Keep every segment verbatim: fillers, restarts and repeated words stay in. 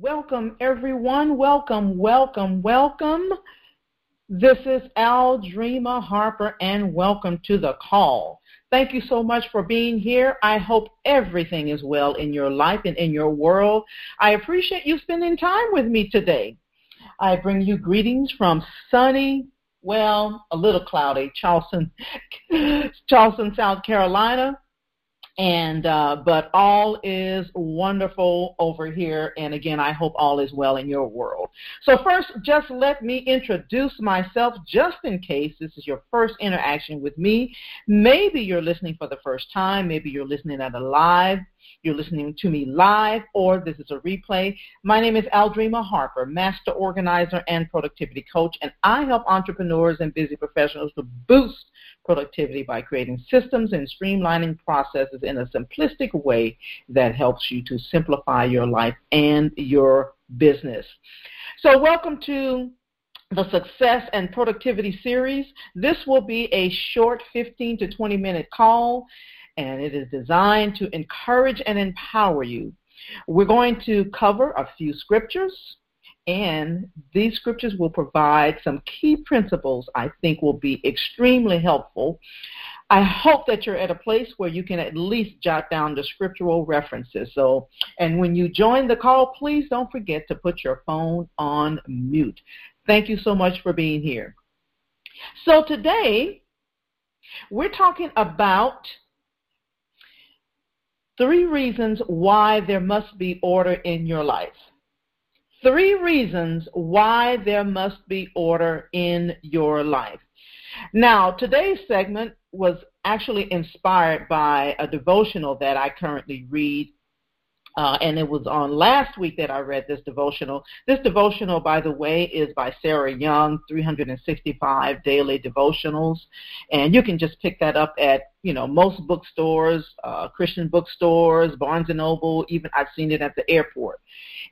Welcome, everyone. Welcome, welcome, welcome. This is Aldreama Harper, and welcome to the call. Thank you so much for being here. I hope everything is well in your life and in your world. I appreciate you spending time with me today. I bring you greetings from sunny, well, a little cloudy, Charleston, Charleston, South Carolina. And uh, but all is wonderful over here, and again, I hope all is well in your world. So first, just let me introduce myself, just in case this is your first interaction with me. Maybe you're listening for the first time. Maybe you're listening at a live. You're listening to me live, or this is a replay. My name is Aldreama Harper, Master Organizer and Productivity Coach, and I help entrepreneurs and busy professionals to boost productivity by creating systems and streamlining processes in a simplistic way that helps you to simplify your life and your business. So welcome to the Success and Productivity Series. This will be a short fifteen to twenty minute call, and it is designed to encourage and empower you. We're going to cover a few scriptures, and these scriptures will provide some key principles I think will be extremely helpful. I hope that you're at a place where you can at least jot down the scriptural references. So, and when you join the call, please don't forget to put your phone on mute. Thank you so much for being here. So today, we're talking about three reasons why there must be order in your life. Three reasons why there must be order in your life. Now, today's segment was actually inspired by a devotional that I currently read, uh, and it was on last week that I read this devotional. This devotional, by the way, is by Sarah Young, three hundred sixty-five Daily Devotionals, and you can just pick that up at you know, most bookstores, uh, Christian bookstores, Barnes and Noble. Even I've seen it at the airport.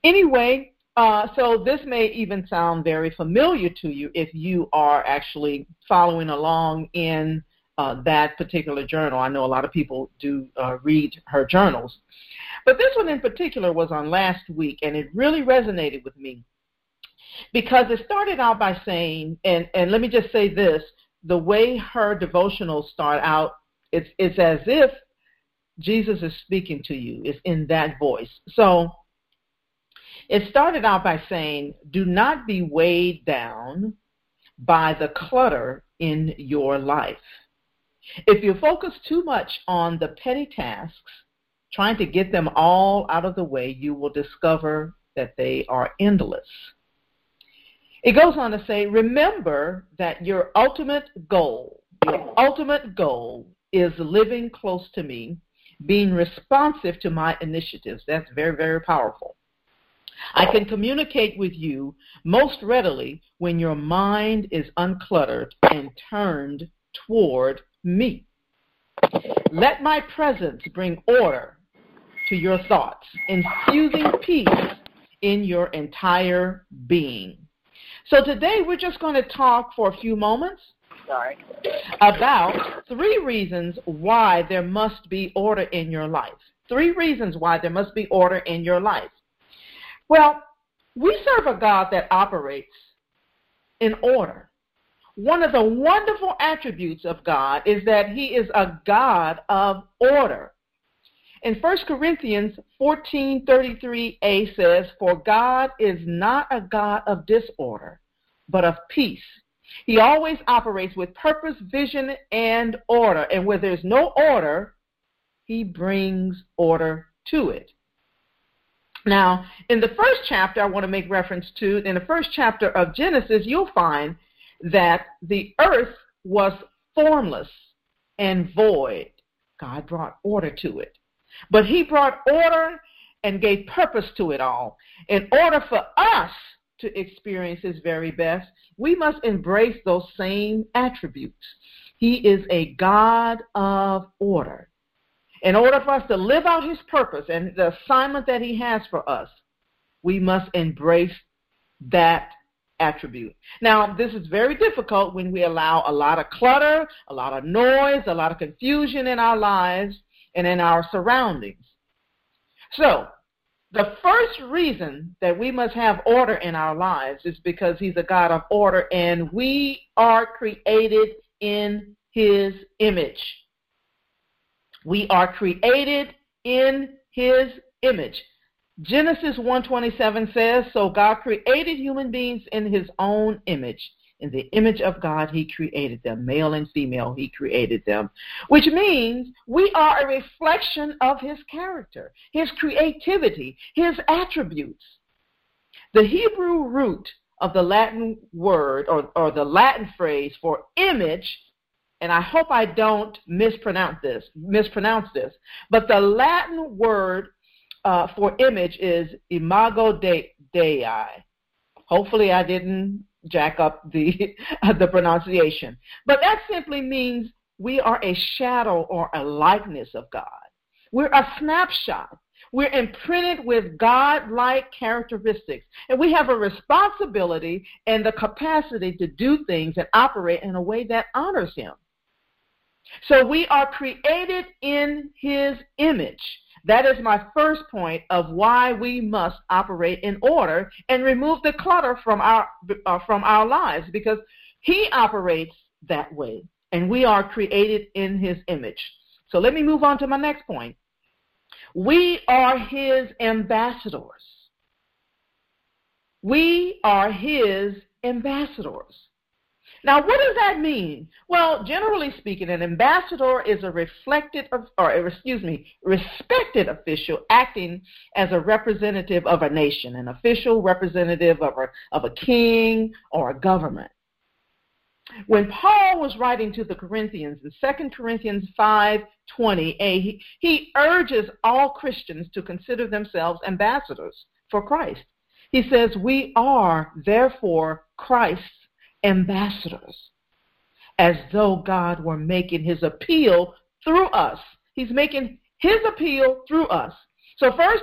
Anyway, uh, so this may even sound very familiar to you if you are actually following along in uh, that particular journal. I know a lot of people do uh, read her journals. But this one in particular was on last week, and it really resonated with me because it started out by saying, and, and let me just say this, the way her devotionals start out, It's, it's as if Jesus is speaking to you. It's in that voice. So it started out by saying, do not be weighed down by the clutter in your life. If you focus too much on the petty tasks, trying to get them all out of the way, you will discover that they are endless. It goes on to say, remember that your ultimate goal, your ultimate goal is living close to me, being responsive to my initiatives. That's very, very powerful. I can communicate with you most readily when your mind is uncluttered and turned toward me. Let my presence bring order to your thoughts, infusing peace in your entire being. So today we're just going to talk for a few moments Sorry. about three reasons why there must be order in your life. Three reasons why there must be order in your life. Well, we serve a God that operates in order. One of the wonderful attributes of God is that he is a God of order. In First Corinthians fourteen thirty-three a says, for God is not a God of disorder, but of peace. He always operates with purpose, vision, and order. And where there's no order, he brings order to it. Now, in the first chapter, I want to make reference to, in the first chapter of Genesis, you'll find that the earth was formless and void. God brought order to it. But he brought order and gave purpose to it all. In order for us to experience his very best, we must embrace those same attributes. He is a God of order. In order for us to live out his purpose and the assignment that he has for us, we must embrace that attribute. Now, this is very difficult when we allow a lot of clutter, a lot of noise, a lot of confusion in our lives and in our surroundings. So, The first reason that we must have order in our lives is because he's a God of order, and we are created in his image. We are created in his image. Genesis one twenty-seven says, so God created human beings in his own image. In the image of God, he created them. Male and female, he created them. Which means we are a reflection of his character, his creativity, his attributes. The Hebrew root of the Latin word, or, or the Latin phrase for image, and I hope I don't mispronounce this, mispronounce this, but the Latin word uh, for image is imago dei. Hopefully I didn't jack up the the pronunciation. But that simply means we are a shadow or a likeness of God. We're a snapshot. We're imprinted with God-like characteristics. And we have a responsibility and the capacity to do things and operate in a way that honors him. So we are created in his image. That is my first point of why we must operate in order and remove the clutter from our uh, from our lives, because he operates that way, and we are created in his image. So let me move on to my next point. We are his ambassadors. We are his ambassadors. Now, what does that mean? Well, generally speaking, an ambassador is a reflected, or excuse me, respected official acting as a representative of a nation, an official representative of a, of a king or a government. When Paul was writing to the Corinthians in Second Corinthians five twenty-eight, he, he urges all Christians to consider themselves ambassadors for Christ. He says, we are therefore Christ's ambassadors, as though God were making his appeal through us. He's making his appeal through us. So first,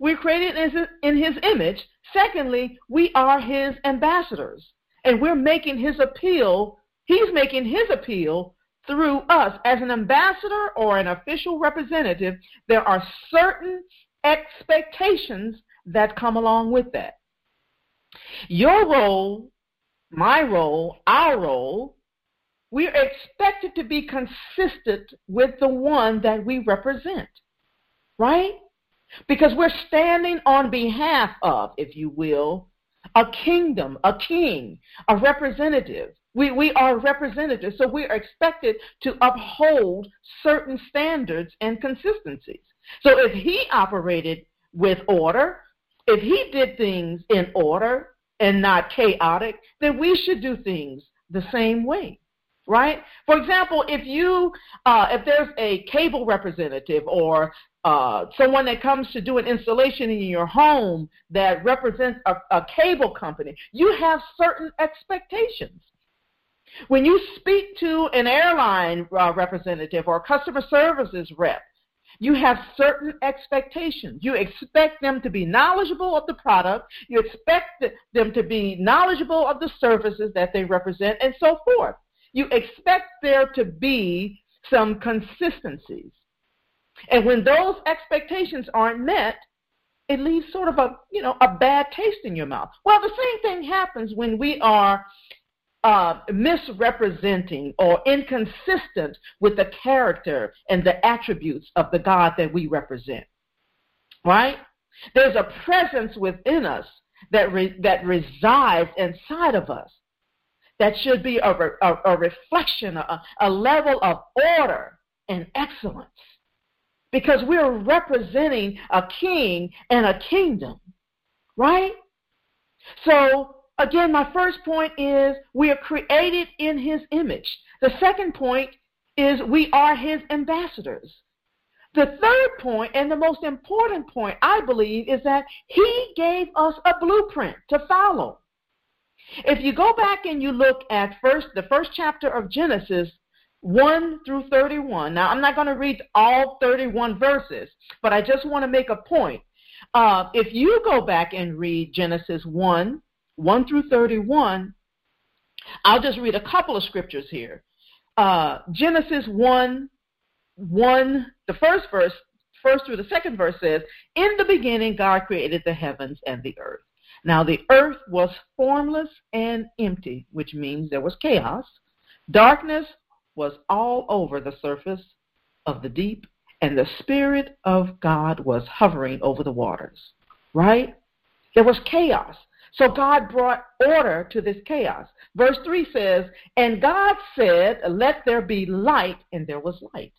we're created in his image. Secondly, we are his ambassadors, and we're making his appeal. He's making his appeal through us. As an ambassador or an official representative, there are certain expectations that come along with that. Your role, my role, our role, we're expected to be consistent with the one that we represent, right? Because we're standing on behalf of, if you will, a kingdom, a king, a representative. We, we are representatives, so we are expected to uphold certain standards and consistencies. So if he operated with order, if he did things in order, and not chaotic, then we should do things the same way, right? For example, if you, uh, if there's a cable representative or uh, someone that comes to do an installation in your home that represents a, a cable company, you have certain expectations. When you speak to an airline uh, representative or customer services rep, you have certain expectations. You expect them to be knowledgeable of the product. You expect them to be knowledgeable of the services that they represent and so forth. You expect there to be some consistencies. And when those expectations aren't met, it leaves sort of a, you know, a bad taste in your mouth. Well, the same thing happens when we are Uh, misrepresenting or inconsistent with the character and the attributes of the God that we represent, right? There's a presence within us that re- that resides inside of us that should be a, re- a, a reflection, a, a level of order and excellence, because we're representing a king and a kingdom, right? So, again, my first point is we are created in his image. The second point is we are his ambassadors. The third point, and the most important point, I believe, is that he gave us a blueprint to follow. If you go back and you look at first the first chapter of Genesis, one through thirty-one. Now, I'm not going to read all thirty-one verses, but I just want to make a point. Uh, if you go back and read Genesis one, one through thirty-one, I'll just read a couple of scriptures here. Uh, Genesis one, one, the first verse first through the second verse says, in the beginning God created the heavens and the earth. Now the earth was formless and empty, which means there was chaos. Darkness was all over the surface of the deep, and the Spirit of God was hovering over the waters, right? There was chaos. So God brought order to this chaos. Verse three says, and God said, let there be light, and there was light.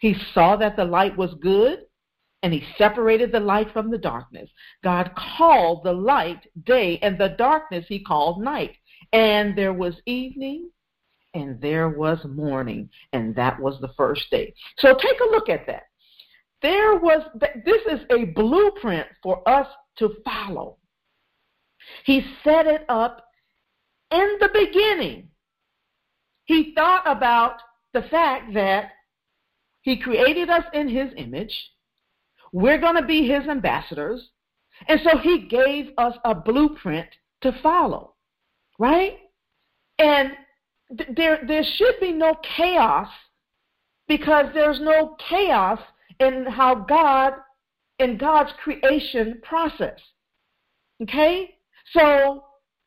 He saw that the light was good, and he separated the light from the darkness. God called the light day, and the darkness he called night. And there was evening, and there was morning, and that was the first day. So take a look at that. There was. This is a blueprint for us to follow. He set it up in the beginning. He thought about the fact that he created us in his image. We're going to be his ambassadors. And so he gave us a blueprint to follow, right? And th- there, there should be no chaos, because there's no chaos in how God, in God's creation process, okay? So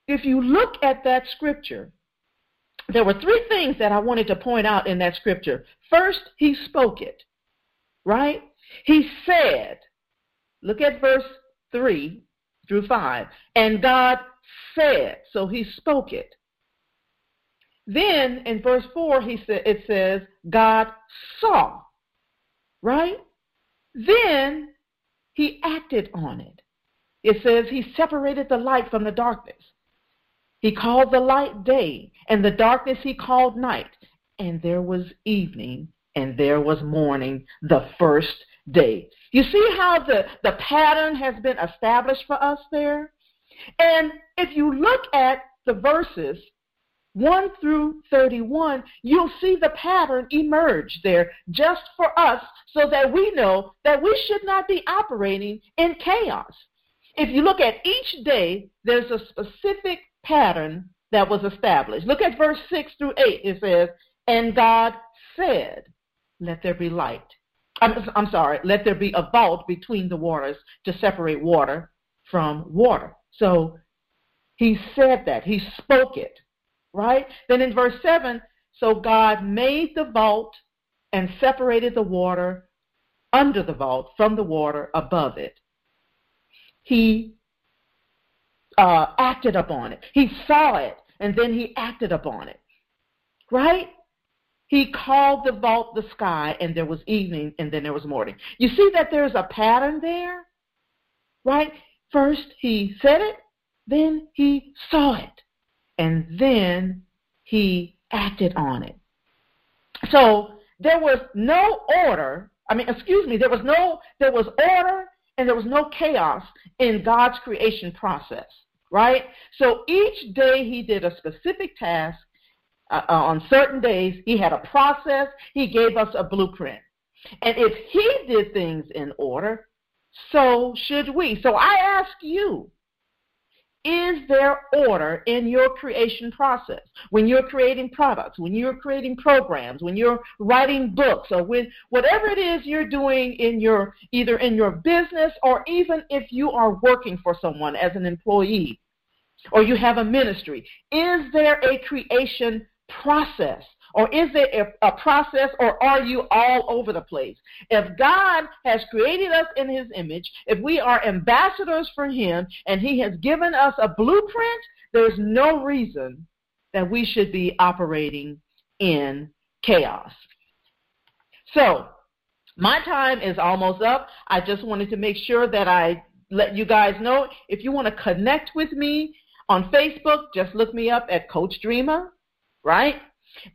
if you look at that scripture, there were three things that I wanted to point out in that scripture. First, he spoke it, right? He said, look at verse three through five, and God said, so he spoke it. Then in verse four, he said, it says, God saw, right? Then he acted on it. It says he separated the light from the darkness. He called the light day, and the darkness he called night. And there was evening, and there was morning, the first day. You see how the, the pattern has been established for us there? And if you look at the verses one through thirty-one, you'll see the pattern emerge there just for us, so that we know that we should not be operating in chaos. If you look at each day, there's a specific pattern that was established. Look at verse six through eight. It says, and God said, let there be light. I'm, I'm sorry, let there be a vault between the waters to separate water from water. So he said that. He spoke it, right? Then in verse seven, so God made the vault and separated the water under the vault from the water above it. He uh, acted upon it. He saw it, and then he acted upon it, right? He called the vault the sky, and there was evening, and then there was morning. You see that there's a pattern there, right? First he said it, then he saw it, and then he acted on it. So there was no order. I mean, excuse me, there was no, there was order, and there was no chaos in God's creation process, right? So each day he did a specific task. Uh, on certain days, he had a process. He gave us a blueprint. And if he did things in order, so should we. So I ask you, is there order in your creation process? When you're creating products, when you're creating programs, when you're writing books, or when whatever it is you're doing in your, either in your business, or even if you are working for someone as an employee, or you have a ministry, is there a creation process? Or is there a, a process, or are you all over the place? If God has created us in his image, if we are ambassadors for him, and he has given us a blueprint, there's no reason that we should be operating in chaos. So my time is almost up. I just wanted to make sure that I let you guys know. If you want to connect with me on Facebook, just look me up at Coach Dreama, right?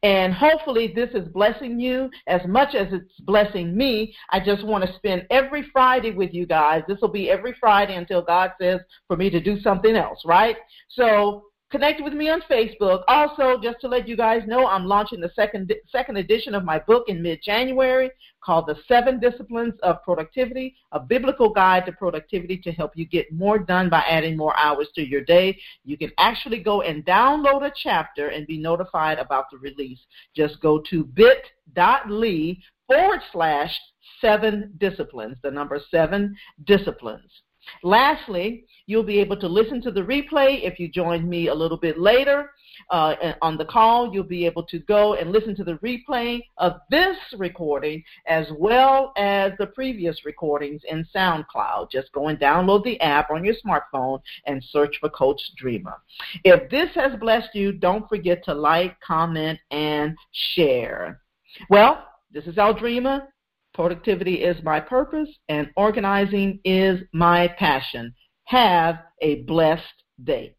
And hopefully this is blessing you as much as it's blessing me. I just want to spend every Friday with you guys. This will be every Friday until God says for me to do something else, right? So connect with me on Facebook. Also, just to let you guys know, I'm launching the second second edition of my book in mid-January called The seven Disciplines of Productivity, a biblical guide to productivity to help you get more done by adding more hours to your day. You can actually go and download a chapter and be notified about the release. Just go to bit.ly forward slash seven disciplines, the number seven disciplines. Lastly, you'll be able to listen to the replay. If you joined me a little bit later uh, on the call, you'll be able to go and listen to the replay of this recording as well as the previous recordings in SoundCloud. Just go and download the app on your smartphone and search for Coach Dreamer. If this has blessed you, don't forget to like, comment, and share. Well, this is Aldreama. Productivity is my purpose, and organizing is my passion. Have a blessed day.